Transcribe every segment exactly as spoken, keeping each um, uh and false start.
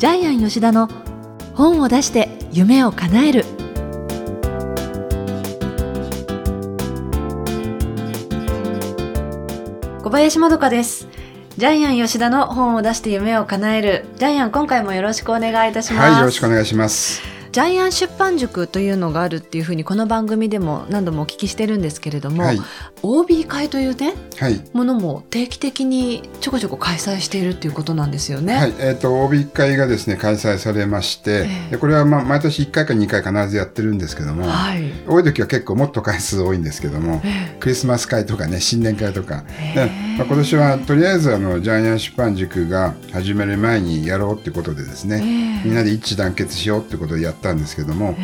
ジャイアン吉田の本を出して夢を叶える。小林まどかです。ジャイアン吉田の本を出して夢を叶える。ジャイアン、今回もよろしくお願いいたします。はい、よろしくお願いします。ジャイアン出版塾というのがあるっていうふうにこの番組でも何度もお聞きしてるんですけれども、はい、オービー 会というね、はい、ものも定期的にちょこちょこ開催しているっていうことなんですよね。はい、えーと、オービー 会がですね開催されまして、えー、これはまあ毎年いっかいかにかい必ずやってるんですけども、はい、多い時は結構もっと回数多いんですけども、えー、クリスマス会とかね、新年会とか、えーまあ、今年はとりあえずあのジャイアン出版塾が始める前にやろうってことでですね、えー、みんなで一致団結しようってことでやってたんですけども、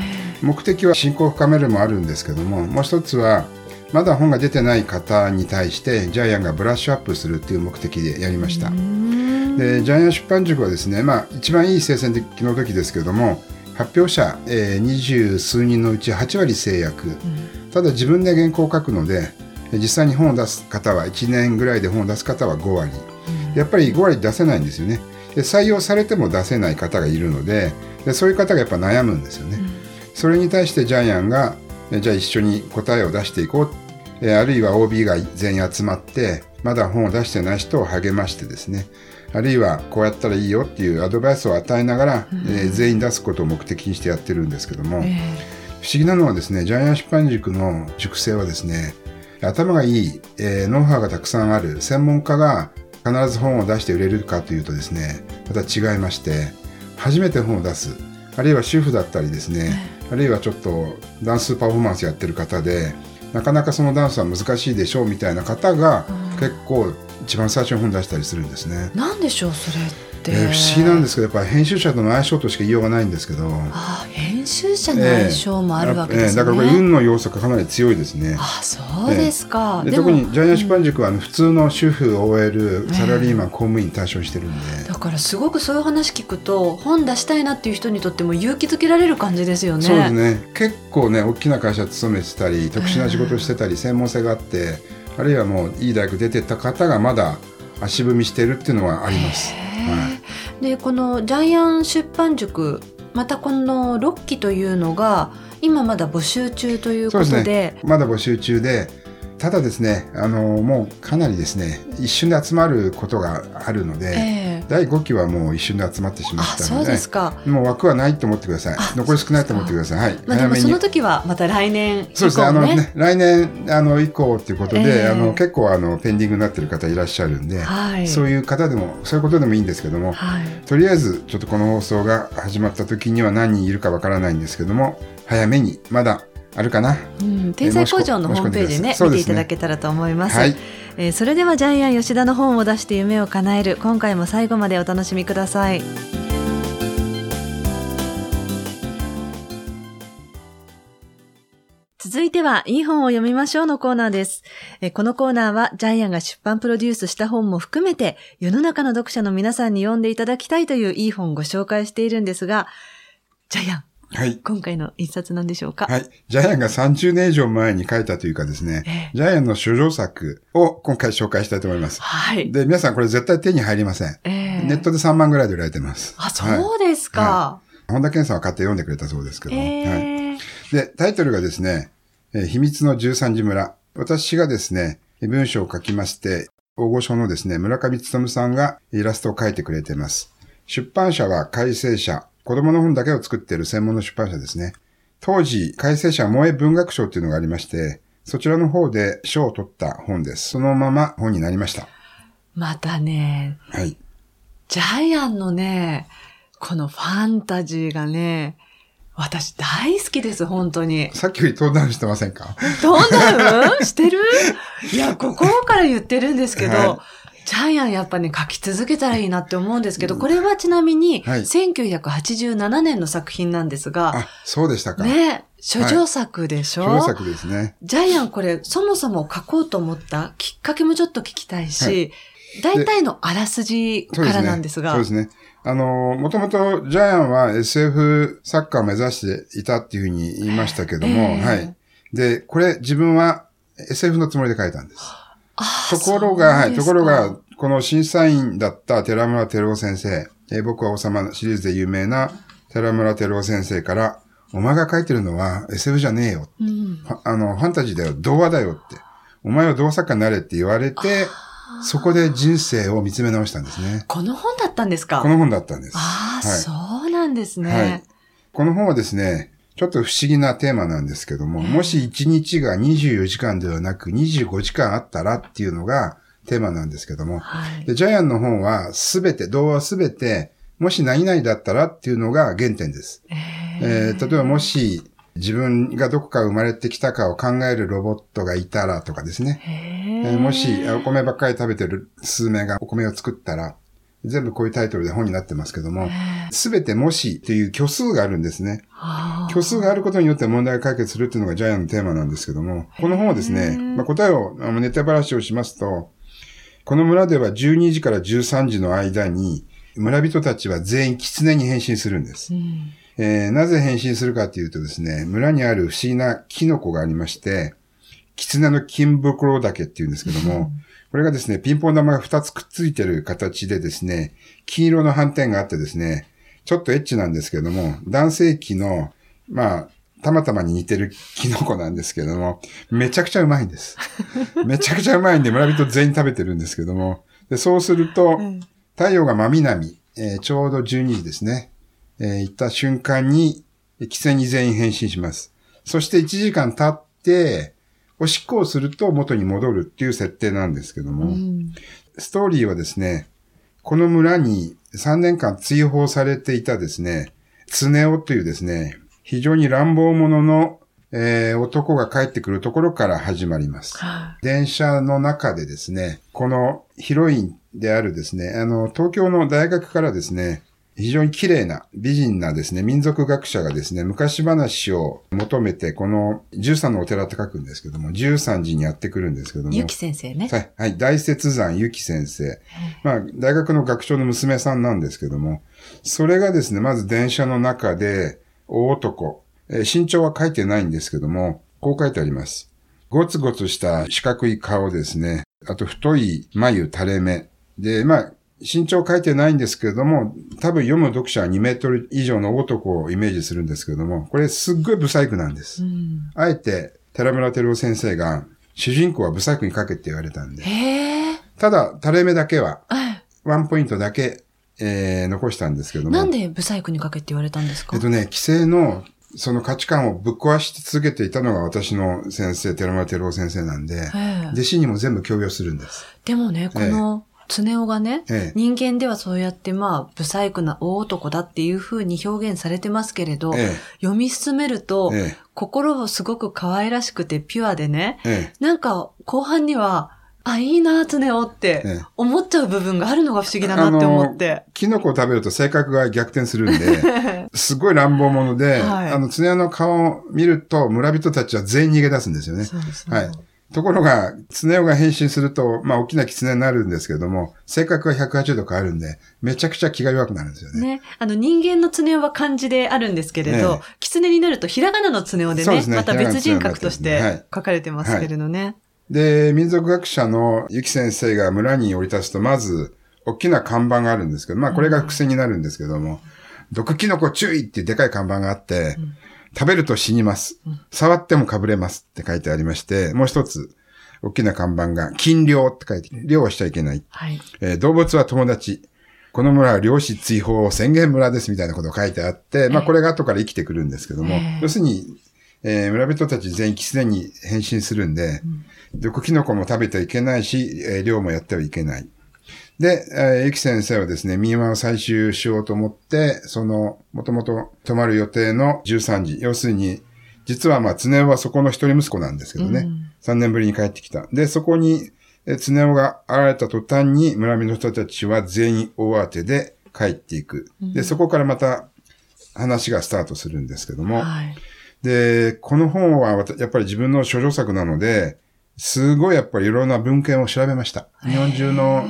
目的は信仰を深めるもあるんですけども、もう一つはまだ本が出てない方に対してジャイアンがブラッシュアップするっていう目的でやりました。で、ジャイアン出版塾はですね、まあ、一番いい生産的の時ですけども、発表者二十数人のうちはちわり制約、うん、ただ自分で原稿を書くので、実際に本を出す方はいちねんぐらいで本を出す方はごわり、やっぱりごわり出せないんですよね。で、採用されても出せない方がいるので、でそういう方がやっぱ悩むんですよね、うん、それに対してジャイアンがじゃあ一緒に答えを出していこう、えあるいは オービー が全員集まってまだ本を出してない人を励ましてですね、あるいはこうやったらいいよっていうアドバイスを与えながら、うん、え全員出すことを目的にしてやってるんですけども、えー、不思議なのはですね、ジャイアン出版塾の塾生はですね、頭がいい、えー、ノウハウがたくさんある専門家が必ず本を出して売れるかというとですね、また違いまして、初めて本を出す、あるいは主婦だったりですね、あるいはちょっとダンスパフォーマンスやってる方でなかなかそのダンスは難しいでしょうみたいな方が結構一番最初に本出したりするんですね。なんでしょうそれって、えー、不思議なんですけど、やっぱり編集者との相性としか言いようがないんですけど、あ、編集者の相性もあるわけですね、えーえー、だからこれ運の要素がかなり強いですね。あ、そうですか、えー、で特にジャイアン出版塾は、ね、うん、普通の主婦 オーエル サラリーマン、えー、公務員対象にしてるんで、だからすごくそういう話聞くと本出したいなっていう人にとっても勇気づけられる感じですよね。そうですね、結構ね、大きな会社勤めてたり特殊な仕事してたり、えー、専門性があって、あるいはもういい大学出てった方がまだ足踏みしてるっていうのはあります、はい、でこのジャイアン出版塾、またこのろっきというのが今まだ募集中ということ で, そうです、ね、まだ募集中で、ただですね、あのもうかなりですね一瞬で集まることがあるので、えー、だいごきはもう一瞬で集まってしまったの で,、ね、そうですか、もう枠はないと思ってください。残り少ないと思ってください。はい、まあ、でもその時はまた来年以降、ね、そうです ね, あのね来年あの以降ということで、えー、あの結構あのペンディングになっている方いらっしゃるんで、はい、そういう方でもそういうことでもいいんですけども、はい、とりあえずちょっとこの放送が始まった時には何人いるかわからないんですけども、早めにまだあるかな、うん、天才工場のホームページ、ね、見ていただけたらと思います、はい、えー、それではジャイアン吉田の本を出して夢を叶える、今回も最後までお楽しみください。続いては、いい本を読みましょうのコーナーです。えこのコーナーは、ジャイアンが出版プロデュースした本も含めて、世の中の読者の皆さんに読んでいただきたいといういい本をご紹介しているんですが、ジャイアン、はい、今回の一冊なんでしょうか。はい、ジャイアンがさんじゅうねん以上前に書いたというかですね、えー、ジャイアンの諸女作を今回紹介したいと思います。はい。で、皆さんこれ絶対手に入りません。えー、ネットでさんまんぐらいで売られてます。あ、そうですか。はいはい、本田健さんは買って読んでくれたそうですけど、えーはい、で、タイトルがですね、秘密のじゅうさんじ村。私がですね、文章を書きまして、大御所のですね、村上努さんがイラストを描いてくれています。出版社は改正社。子供の本だけを作っている専門の出版社ですね。当時、改正社萌え文学賞というのがありまして、そちらの方で賞を取った本です。そのまま本になりました。またね、はい、ジャイアンのね、このファンタジーがね、私大好きです、本当に。さっきよりトーンダウンしてませんか？トーンダウンしてる？いや、ここから言ってるんですけど、はい、ジャイアンやっぱね、書き続けたらいいなって思うんですけど、これはちなみに、せんきゅうひゃくはちじゅうななねんの作品なんですが、はい、あ、そうでしたか。ね、諸女作でしょ、はい、諸女作ですね。ジャイアンこれ、そもそも書こうと思ったきっかけもちょっと聞きたいし、はい、大体のあらすじからなんですが。そうですね。そうですね、あの、もともとジャイアンは エスエフ 作家を目指していたっていうふうに言いましたけども、えー、はい。で、これ自分は エスエフ のつもりで書いたんです。ところが、はい、ところが、この審査員だった寺村輝夫先生、えー、僕は王様シリーズで有名な寺村輝夫先生から、お前が書いてるのは エスエフ じゃねえよ、うん、あのファンタジーだよ、童話だよって、お前は童話作家になれって言われて、そこで人生を見つめ直したんですね。この本だったんですか？この本だったんです。ああ、はい、そうなんですね、はい。この本はですね、ちょっと不思議なテーマなんですけども、もしいちにちがにじゅうよじかんではなくにじゅうごじかんあったらっていうのがテーマなんですけども、はい、でジャイアンの本はすべて、童話すべて、もし何々だったらっていうのが原点です。えー、例えばもし自分がどこから生まれてきたかを考えるロボットがいたらとかですね。えー、もしお米ばっかり食べてるスズメがお米を作ったら、全部こういうタイトルで本になってますけども、すべてもしという虚数があるんですね。虚数があることによって問題を解決するっていうのがジャイアンのテーマなんですけども、この本はですね、まあ、答えをネタばらしをしますと、この村ではじゅうにじからじゅうさんじの間に村人たちは全員狐に変身するんです、うん。えー、なぜ変身するかというとですね、村にある不思議なキノコがありまして、狐の金袋だけっていうんですけども、うん、これがですね、ピンポン玉がふたつくっついてる形でですね、黄色の斑点があってですね、ちょっとエッチなんですけども、男性器のまあたまたまに似てるキノコなんですけども、めちゃくちゃうまいんですめちゃくちゃうまいんで村人全員食べてるんですけども、でそうすると、うん、太陽が真南、えー、ちょうどじゅうにじですね、えー、行った瞬間に狐に全員変身します。そしていちじかん経っておしっこをすると元に戻るっていう設定なんですけども、うん、ストーリーはですね、この村にさんねんかん追放されていたですね、ツネオというですね、非常に乱暴者の、えー、男が帰ってくるところから始まります。電車の中でですね、このヒロインであるですね、あの、東京の大学からですね、非常に綺麗な、美人なですね、民族学者がですね、昔話を求めて、このじゅうさんのお寺って書くんですけども、じゅうさんじにやってくるんですけども。ゆき先生ね。はい。はい、大雪山ゆき先生。まあ、大学の学長の娘さんなんですけども、それがですね、まず電車の中で、大男、えー、身長は書いてないんですけども、こう書いてあります。ゴツゴツした四角い顔ですね、あと太い眉、垂れ目。で、まあ、身長書いてないんですけれども、多分読む読者はにメートル以上の男をイメージするんですけれども、これすっごいブサイクなんです。うん、あえて、寺村輝夫先生が、主人公はブサイクに書けって言われたんで。へー。ただ、垂れ目だけは、ワンポイントだけ、えー、残したんですけども。なんでブサイクに書けって言われたんですか？えっとね、規制の、その価値観をぶっ壊し続けていたのが私の先生、寺村輝夫先生なんで、弟子にも全部強要するんです。でもね、この、えー、つねおがね、ええ、人間ではそうやってまあ、不細工な大男だっていう風に表現されてますけれど、ええ、読み進めると、ええ、心をすごく可愛らしくてピュアでね、ええ、なんか後半には、あ、いいなぁ、つねおって、思っちゃう部分があるのが不思議だなって思って。キノコを食べると性格が逆転するんで、すごい乱暴者で、はい、あの、つねおの顔を見ると、村人たちは全員逃げ出すんですよね。そうですね。はい。ところが、ツネオが変身すると、まあ、大きな狐になるんですけども、性格がひゃくはちじゅうど変わるんで、めちゃくちゃ気が弱くなるんですよね。ね。あの、人間のツネオは漢字であるんですけれど、ね、狐になるとひらがなのツネオで ね, ね、また別人格として書かれてますけれどね。はいはい、で、民族学者のゆき先生が村に降り立つと、まず、大きな看板があるんですけど、まあ、これが伏線になるんですけども、うん、毒キノコ注意っていうでかい看板があって、うん、食べると死にます。触ってもかぶれますって書いてありまして、もう一つ、大きな看板が、禁猟って書いて、猟はしちゃいけない。はい、えー、動物は友達。この村は猟師追放を宣言村ですみたいなことを書いてあって、まあこれが後から生きてくるんですけども、えー、要するに、えー、村人たち全員狐に変身するんで、うん、毒キノコも食べてはいけないし、えー、猟もやってはいけない。で、えー、ゆき先生はですね、民話を採集しようと思って、その、もともと泊まる予定のじゅうさんじ、要するに、実はまあ、つねおはそこの一人息子なんですけどね、うん、さんねんぶりに帰ってきた。で、そこに、つねおが現れた途端に、村民の人たちは全員大慌てで帰っていく。で、そこからまた、話がスタートするんですけども、うん、はい、で、この本はやっぱり自分の処女作なので、すごいやっぱりいろんな文献を調べました。日本中の、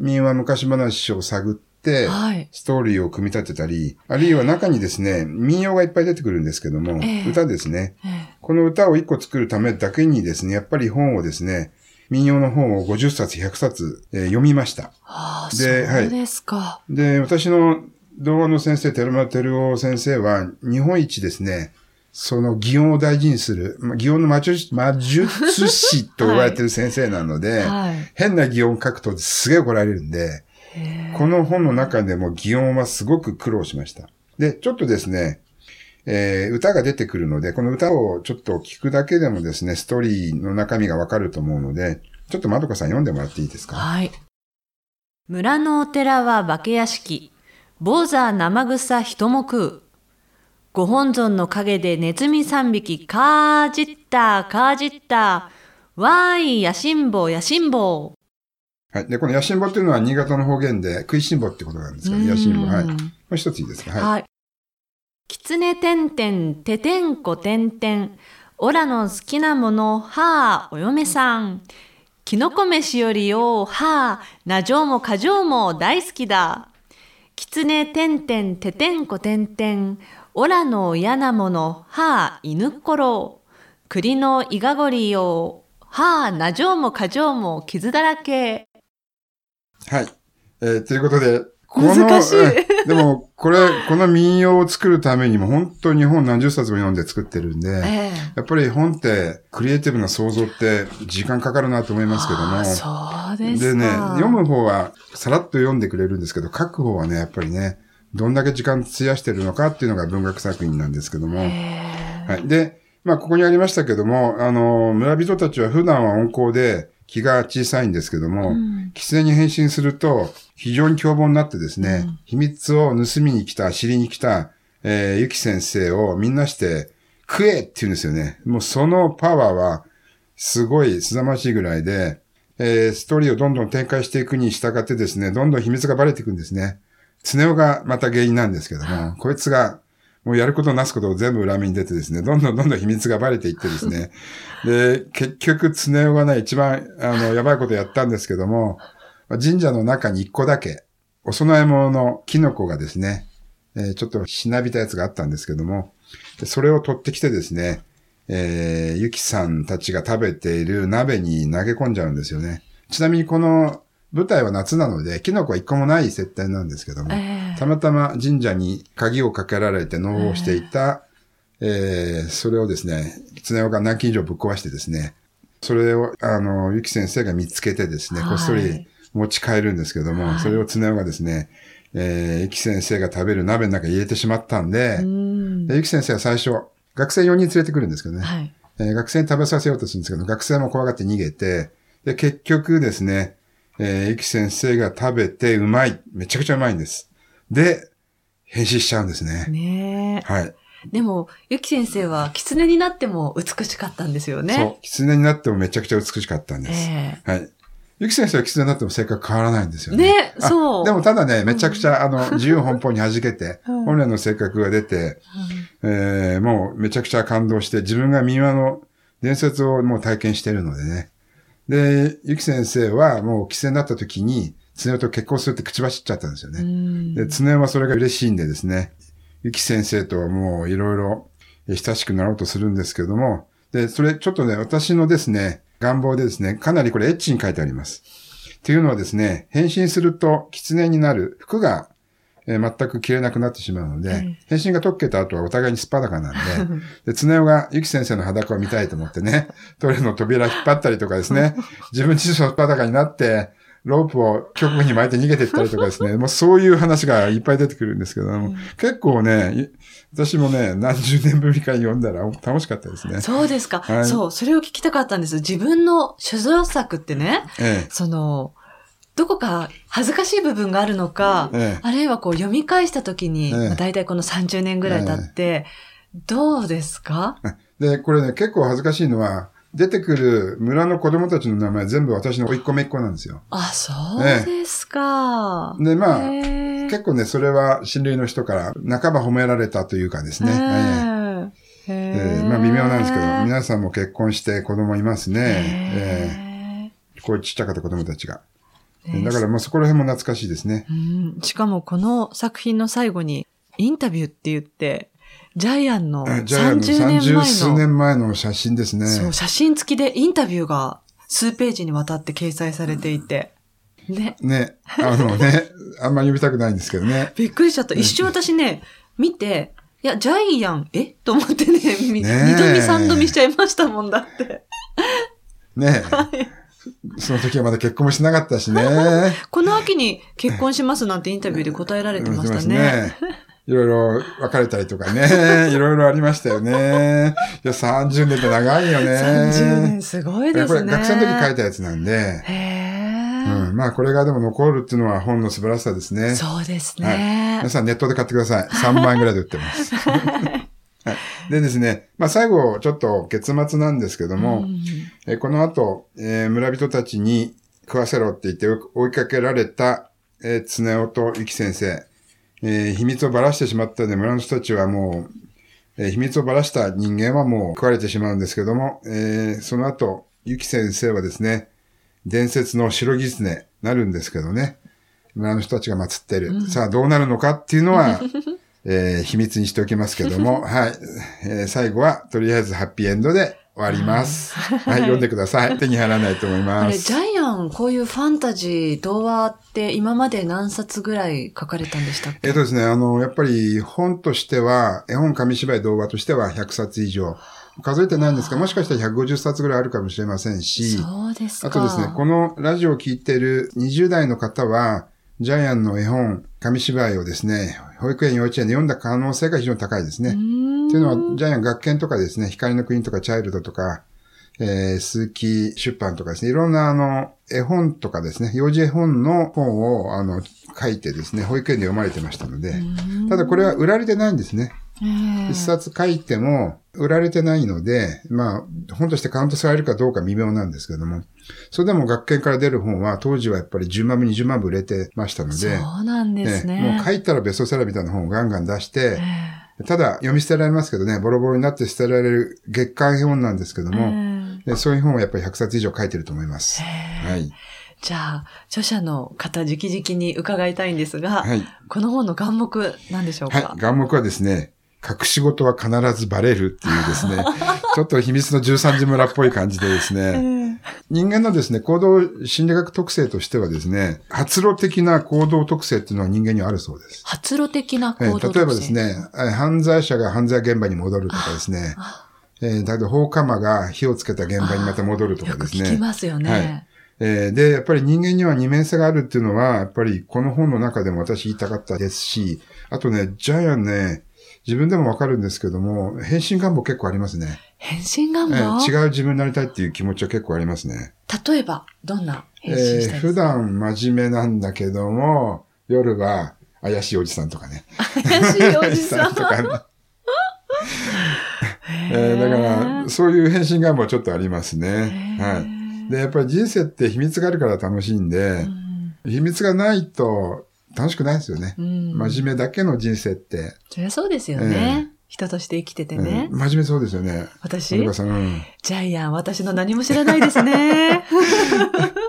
民話昔話を探って、ストーリーを組み立てたり、はい、あるいは中にですね、民謡がいっぱい出てくるんですけども、えー、歌ですね、えー。この歌を一個作るためだけにですね、やっぱり本をですね、民謡の本をごじゅっさつ、ひゃくさつ、えー、読みました。ああ、そうですか、はい。で、私の童話の先生、寺間輝夫先生は、日本一ですね、その擬音を大事にする、擬音の魔術師と言われてる先生なので、はいはい、変な擬音を書くとすげえ怒られるんで、この本の中でも擬音はすごく苦労しました。で、ちょっとですね、えー、歌が出てくるので、この歌をちょっと聞くだけでもですね、ストーリーの中身がわかると思うので、ちょっとまどかさん読んでもらっていいですか？はい。村のお寺は化け屋敷、坊主生草人も食う。ご本尊の陰でネズミ三匹、かーじったー、かーじったー、わーい、やしんぼう、やしんぼう。はい。で、このやしんぼうっていうのは新潟の方言で食いしんぼうってことなんですけど、ね、やしんぼう。はい。もう一ついいですか？はい。はい、きつねてんてん、ててんこてんてん、オラの好きなもの、はあ、お嫁さん。きのこ飯よりよ、はあ、なじょうもかじょうも大好きだ。きつねてんてん、ててんこてんてん、オラの嫌なもの、はあ、犬ころ。栗のいがごりよ、はあ、なじょうもかじょうも傷だらけ。はい。えー、ということで、この難しい。でも、これ、この民謡を作るためにも、本当に本何十冊も読んで作ってるんで、ええ、やっぱり本って、クリエイティブな創造って、時間かかるなと思いますけども。そうですか。でね、読む方は、さらっと読んでくれるんですけど、書く方はね、やっぱりね、どんだけ時間費やしてるのかっていうのが文学作品なんですけども。はい。で、まあ、ここにありましたけども、あの、村人たちは普段は温厚で気が小さいんですけども、うん、奇声に変身すると非常に凶暴になってですね、うん、秘密を盗みに来た、知りに来た、えー、ゆき先生をみんなして食えって言うんですよね。もうそのパワーはすごい凄まじいぐらいで、えー、ストーリーをどんどん展開していくに従ってですね、どんどん秘密がバレていくんですね。スネ夫がまた原因なんですけども、こいつがもうやることなすことを全部裏目に出てですね、どんどんどんどん秘密がバレていってですね、で、結局スネ夫がね、一番あのやばいことやったんですけども、神社の中に一個だけお供え物のキノコがですね、えー、ちょっとしなびたやつがあったんですけども、それを取ってきてですね、えー、ゆきさんたちが食べている鍋に投げ込んじゃうんですよね。ちなみにこの舞台は夏なので、キノコは一個もない設定なんですけども、えー、たまたま神社に鍵をかけられて農法をしていた、えーえー、それをですね、常雄が何斤以上ぶっ壊してですね、それを、あの、ゆき先生が見つけてですね、こっそり持ち帰るんですけども、はい、それを常雄がですね、えー、ゆき先生が食べる鍋の中に入れてしまったんで、うんでゆき先生は最初、学生よにん連れてくるんですけどね、はいえー、学生に食べさせようとするんですけど、学生も怖がって逃げて、で、結局ですね、えー、ゆき先生が食べてうまい。めちゃくちゃうまいんです。で、変身しちゃうんですね。ねえ。はい。でも、ゆき先生は狐になっても美しかったんですよね。そう。狐になってもめちゃくちゃ美しかったんです。えー、はい。ゆき先生は狐になっても性格変わらないんですよね。ね、そう。でもただね、めちゃくちゃ、あの、自由奔放に弾けて、うん、本来の性格が出て、うんえー、もうめちゃくちゃ感動して、自分が民話の伝説をもう体験しているのでね。で、ゆき先生はもう帰省になった時に、常雄と結婚するって口走っちゃったんですよね。で、常雄はそれが嬉しいんでですね、ゆき先生とはもういろいろ親しくなろうとするんですけども、で、それちょっとね、私のですね、願望でですね、かなりこれエッチに書いてあります。っていうのはですね、変身すると狐になる服が、えー、全く着れなくなってしまうので、うん、変身が解けた後はお互いにすっぱだかなんで、で、常雄がゆき先生の裸を見たいと思ってね、トイレの扉引っ張ったりとかですね、自分自身のすっぱだかになって、ロープを局部に巻いて逃げていったりとかですね、もうそういう話がいっぱい出てくるんですけども、うん、結構ね、私もね、何十年ぶりかに読んだら楽しかったですね。そうですか。はい、そう、それを聞きたかったんです。自分の所蔵作ってね、ええ、その、どこか恥ずかしい部分があるのか、ええ、あるいはこう読み返したときに、ええまあ、大体このさんじゅうねんぐらい経って、ええ、どうですか？で、これね、結構恥ずかしいのは、出てくる村の子供たちの名前全部私の甥っ子姪っ子なんですよ。あ、そうですか。ええ、で、まあ、結構ね、それは親類の人から半ば褒められたというかですね。ええええ、まあ、微妙なんですけど、皆さんも結婚して子供いますね。ええ、こういうちっちゃかった子供たちが。だからもうそこら辺も懐かしいですね、うん。しかもこの作品の最後にインタビューって言って、ジャイアンのさんじゅうねんまえの。さんじゅう数年前の写真ですね。そう、写真付きでインタビューが数ページにわたって掲載されていて。ね。ね。あのね、あんまり読みたくないんですけどね。びっくりしちゃった。一瞬私ね、見て、いや、ジャイアン、えと思ってね、二度見三度見しちゃいましたもんだって。ねえ。はい。その時はまだ結婚もしなかったしね。この秋に結婚しますなんてインタビューで答えられてましたね。いろいろ別れたりとかね、いろいろありましたよね。いや、さんじゅうねんって長いよね。さんじゅうねんすごいですね。これ学生の時書いたやつなんで。へー。うん。まあこれがでも残るっていうのは本の素晴らしさですね。そうですね。はい、皆さんネットで買ってください。さんまんえんぐらいで売ってます。はい、でですね、まあ最後ちょっと結末なんですけども、うん、えこの後、えー、村人たちに食わせろって言って追いかけられた、えー、常雄とゆき先生。えー、秘密をばらしてしまったので村の人たちはもう、えー、秘密をばらした人間はもう食われてしまうんですけども、えー、その後、ゆき先生はですね、伝説の白ギツネなるんですけどね、村の人たちが祀っている。うん、さあどうなるのかっていうのは、えー、秘密にしておきますけども、はい、えー。最後はとりあえずハッピーエンドで終わります。はい、はい、読んでください。手に入らないと思います。あれ、ジャイアン、こういうファンタジー、童話って今まで何冊ぐらい書かれたんでしたっけ？えっとですね、あの、やっぱり本としては、絵本、紙芝居、童話としてはひゃくさつ以上。数えてないんですが、もしかしたらひゃくごじゅっさつぐらいあるかもしれませんし。そうですか。あとですね、このラジオを聞いてるにじゅう代の方は、ジャイアンの絵本、紙芝居をですね、保育園、幼稚園で読んだ可能性が非常に高いですね。というのは、ジャイアン学研とかですね、光の国とかチャイルドとか、えー、鈴木出版とかですね、いろんなあの、絵本とかですね、幼児絵本の本をあの、書いてですね、保育園で読まれてましたので、ただこれは売られてないんですね。一冊書いても売られてないので、まあ、本としてカウントされるかどうか微妙なんですけども、それでも学研から出る本は当時はやっぱりじゅうまんぶにじゅうまん部売れてましたので、そうなんですね。ね、もう書いたらベストセラーみたいな本をガンガン出して、ただ読み捨てられますけどね、ボロボロになって捨てられる月刊本なんですけども、えー、そういう本をやっぱりひゃくさつ以上書いてると思います。えー、はい。じゃあ、著者の方直々に伺いたいんですが、はい、この本の願目なんでしょうか？はい、願目はですね、隠し事は必ずバレるっていうですね、ちょっと秘密のじゅうさんじ村っぽい感じでですね、えー、人間のですね、行動心理学特性としてはですね、発露的な行動特性っていうのは人間にはあるそうです。発露的な行動特性、えー、例えばですね、犯罪者が犯罪現場に戻るとかですね、えー、だけど放火魔が火をつけた現場にまた戻るとかですね。よく聞きますよね。はい、えー、で、やっぱり人間には二面性があるっていうのは、やっぱりこの本の中でも私言いたかったですし、あとね、ジャイアンね、自分でもわかるんですけども、変身願望結構ありますね。変身願望、えー、違う自分になりたいっていう気持ちは結構ありますね。例えば、どんな変身したいですか？えー、普段真面目なんだけども、夜は怪しいおじさんとかね。怪しいおじさんとかね。えー、だから、そういう変身願望ちょっとありますね。はい。で、やっぱり人生って秘密があるから楽しいんで、うん、秘密がないと、楽しくないですよね。うん、真面目だけの人生って。そりゃそうですよね。えー、人として生きててね。えー、真面目そうですよね。私、うん、ジャイアン、私の何も知らないですね。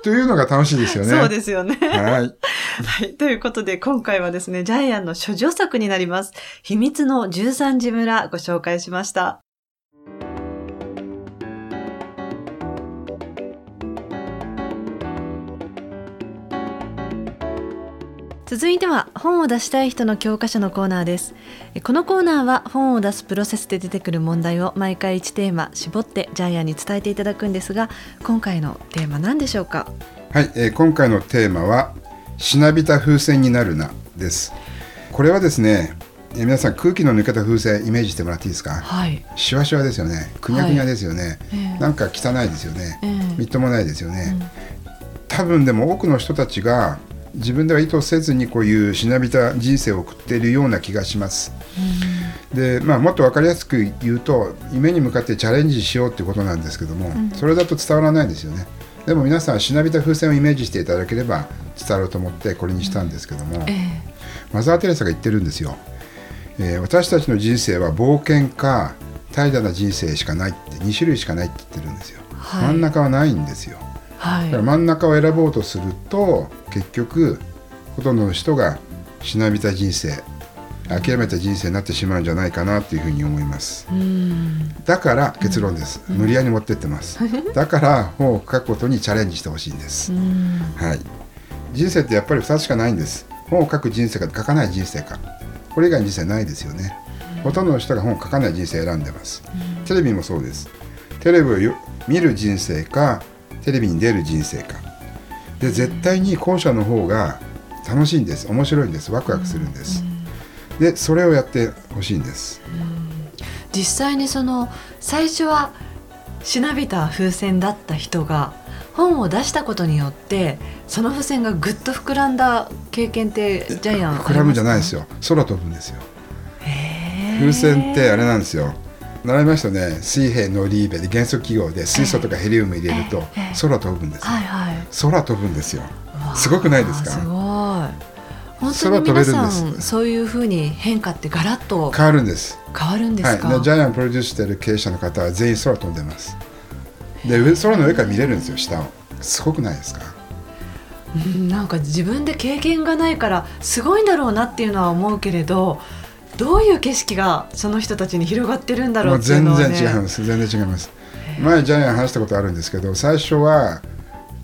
というのが楽しいですよね。そうですよね。はい。はい。ということで、今回はですね、ジャイアンの諸著作になります。秘密のじゅうさんじ村、ご紹介しました。続いては本を出したい人の教科書のコーナーです。このコーナーは本を出すプロセスで出てくる問題を毎回いちテーマ絞ってジャイアンに伝えていただくんですが、今回のテーマ何でしょうか？はい、えー、今回のテーマはしなびた風船になるなです。これはですね、えー、皆さん空気の抜けた風船イメージしてもらっていいですか？はい、シワシワですよね。くにゃくにゃですよね、はい。なんか汚いですよね、えー、みっともないですよね、うん、多分でも多くの人たちが自分では意図せずにこういうしなびた人生を送っているような気がします、うん。で、まあ、もっと分かりやすく言うと夢に向かってチャレンジしようということなんですけども、うん、それだと伝わらないですよね。でも皆さんしなびた風船をイメージしていただければ伝わると思ってこれにしたんですけども、うん、えー、マザー・テレサが言ってるんですよ、えー、私たちの人生は冒険か怠惰な人生しかないって、に種類しかないって言ってるんですよ、はい、真ん中はないんですよ。はい、だから真ん中を選ぼうとすると結局ほとんどの人がしなびた人生、諦めた人生になってしまうんじゃないかなというふうに思います。うん、だから結論です、うん、無理やり持ってってますだから本を書くことにチャレンジしてほしいんです。うん、はい、人生ってやっぱりふたつしかないんです。本を書く人生か書かない人生か、これ以外の人生ないですよね。ほとんどの人が本を書かない人生を選んでます。うん、テレビもそうです。テレビを見る人生かテレビに出る人生かで、絶対に後者の方が楽しいんです、面白いんです、ワクワクするんです。で、それをやってほしいんです。うん、実際にその最初はしなびた風船だった人が本を出したことによってその風船がぐっと膨らんだ経験ってジャイアンありますか？膨らむじゃないですよ、空飛ぶんですよ。風船ってあれなんですよ、習いましたね、水平のリーベで元素記号で水素とかヘリウム入れると空飛ぶんですよ、えーえーはいはい、空飛ぶんですよ。すごくないですか？すごい。本当に皆さんそういうふうに変化ってガラッと変わるんです。変わるんですか？はい、ジャイアンプロデュースしている経営者の方は全員空飛んでます。で、空の上から見れるんですよ、下を。すごくないですか？なんか自分で経験がないからすごいんだろうなっていうのは思うけれど、どういう景色がその人たちに広がってるんだろうっていうのはね、全然違います、全然違います。前ジャイアン話したことあるんですけど、最初は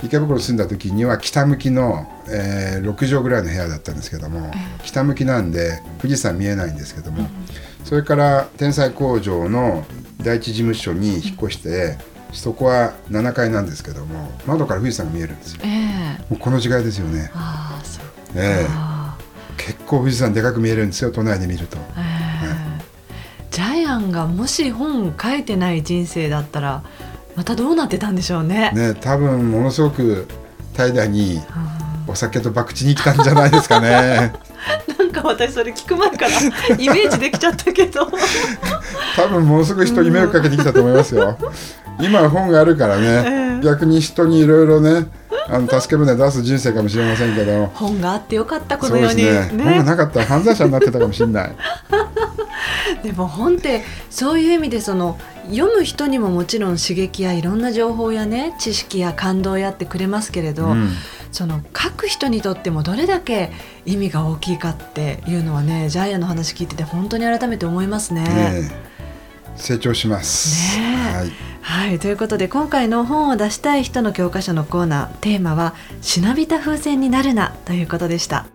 池袋住んだ時には北向きの、えー、ろく畳ぐらいの部屋だったんですけども、北向きなんで富士山見えないんですけども、それから天才工場の第一事務所に引っ越して、そこはななかいなんですけども、窓から富士山が見えるんですよ。もうこの違いですよね。ああ、そうか。えー、結構富士山でかく見えるんですよ、都内で見ると。はい、ジャイアンがもし本書いてない人生だったらまたどうなってたんでしょうね。ね、多分ものすごく怠惰にお酒と博打に来たんじゃないですかね。なんか私それ聞く前からイメージできちゃったけど多分ものすごい人に迷惑かけてきたと思いますよ。うん、今は本があるからね、えー、逆に人にいろいろね、あの助け舟出す人生かもしれませんけど本があってよかった、このように。そうですね、ね、本がなかったら犯罪者になってたかもしれないでも本ってそういう意味で、その読む人にももちろん刺激やいろんな情報やね、知識や感動やってくれますけれど、うん、その書く人にとってもどれだけ意味が大きいかっていうのはね、ジャイアンの話聞いてて本当に改めて思いますね。ね、成長します、ね、はいはい、ということで今回の本を出したい人の教科書のコーナー、テーマはしなびた風船になるなということでした。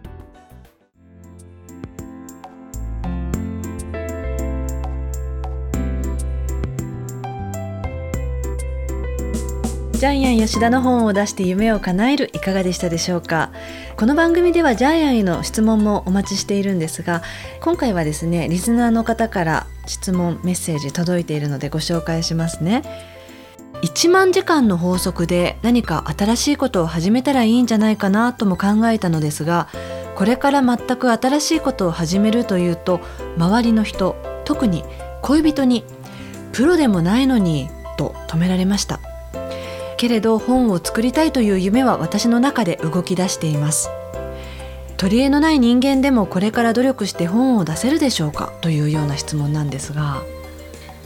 ジャイアン吉田の本を出して夢を叶える、いかがでしたでしょうか？この番組ではジャイアンへの質問もお待ちしているんですが、今回はですね、リスナーの方から質問メッセージ届いているのでご紹介しますね。いちまんじかんの法則で何か新しいことを始めたらいいんじゃないかなとも考えたのですが、これから全く新しいことを始めるというと周りの人、特に恋人にプロでもないのにと止められました。けれど本を作りたいという夢は私の中で動き出しています。取り柄のない人間でもこれから努力して本を出せるでしょうか、というような質問なんですが、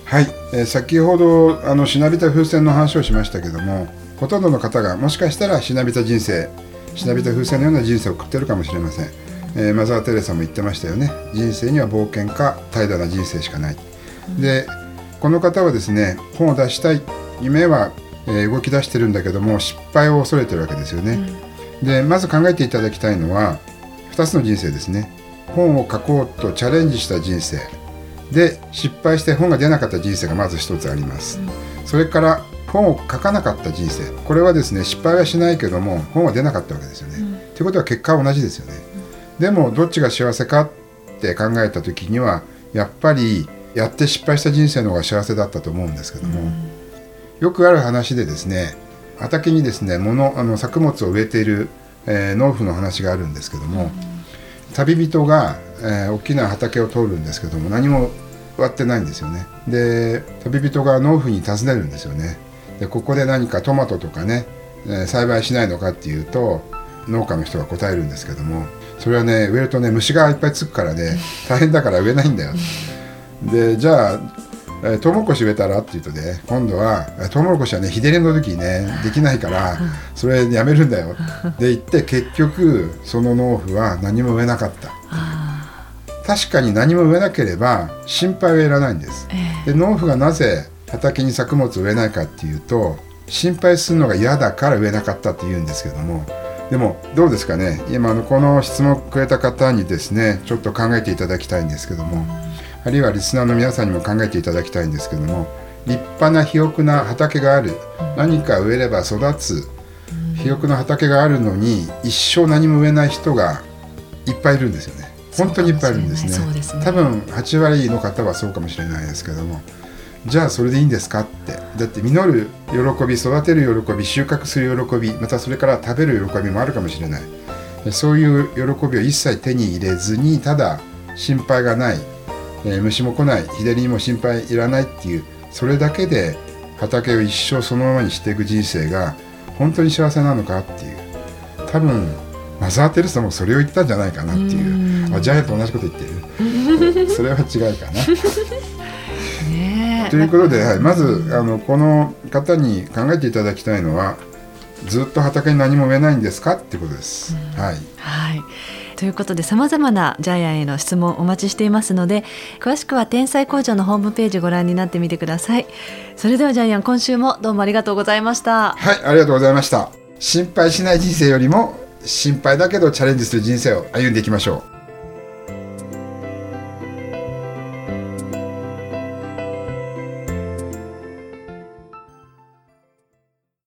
はい、えー、先ほどあのしなびた風船の話をしましたけども、ほとんどの方がもしかしたらしなびた人生、しなびた風船のような人生を送っているかもしれません。えー、マザー・テレサも言ってましたよね、人生には冒険か怠惰な人生しかない。で、この方はですね、本を出したい夢は動き出してるんだけども、失敗を恐れてるわけですよね。うん、で、まず考えていただきたいのはふたつの人生ですね。本を書こうとチャレンジした人生で失敗して本が出なかった人生がまずひとつあります。うん、それから本を書かなかった人生、これはですね、失敗はしないけども本は出なかったわけですよね。うん、ということは結果は同じですよね。うん、でもどっちが幸せかって考えた時にはやっぱりやって失敗した人生の方が幸せだったと思うんですけども、うん、よくある話でですね、畑にですね、物、あの作物を植えている、えー、農夫の話があるんですけども、旅人が、えー、大きな畑を通るんですけども、何も割ってないんですよね。で、旅人が農夫に尋ねるんですよね。で、ここで何かトマトとかね、えー、栽培しないのかっていうと農家の人が答えるんですけども、それはね、植えるとね、虫がいっぱいつくからね、大変だから植えないんだよで、じゃあトウモロコシ植えたらって言うとね、今度はトウモロコシはね、日照りの時にねできないからそれやめるんだよって言って、結局その農夫は何も植えなかった。確かに何も植えなければ心配はいらないんです、えー、で農夫がなぜ畑に作物を植えないかっていうと、心配するのが嫌だから植えなかったって言うんですけども、でもどうですかね、今のこの質問をくれた方にですねちょっと考えていただきたいんですけども、あるいはリスナーの皆さんにも考えていただきたいんですけども、立派な肥沃な畑がある、何か植えれば育つ肥沃な畑があるのに一生何も植えない人がいっぱいいるんですよね。本当にいっぱいいるんです ね, そうですね。多分はち割の方はそうかもしれないですけども、じゃあそれでいいんですかって、だって実る喜び、育てる喜び、収穫する喜び、またそれから食べる喜びもあるかもしれない。そういう喜びを一切手に入れずに、ただ心配がない、えー、虫も来ない、日照りにも心配いらないっていう、それだけで畑を一生そのままにしていく人生が本当に幸せなのかっていう、多分マザー・テレサもそれを言ったんじゃないかなっていう、あ、ジャイアンと同じこと言ってるそれは違うかなということで、はい、まずあのこの方に考えていただきたいのは、ずっと畑に何も植えないんですかっていうことです、うん、はい、はい、ということで、様々なジャイアンへの質問お待ちしていますので、詳しくは天才工場のホームページご覧になってみてください。それではジャイアン、今週もどうもありがとうございました。はい、ありがとうございました。心配しない人生よりも、心配だけどチャレンジする人生を歩んでいきましょう。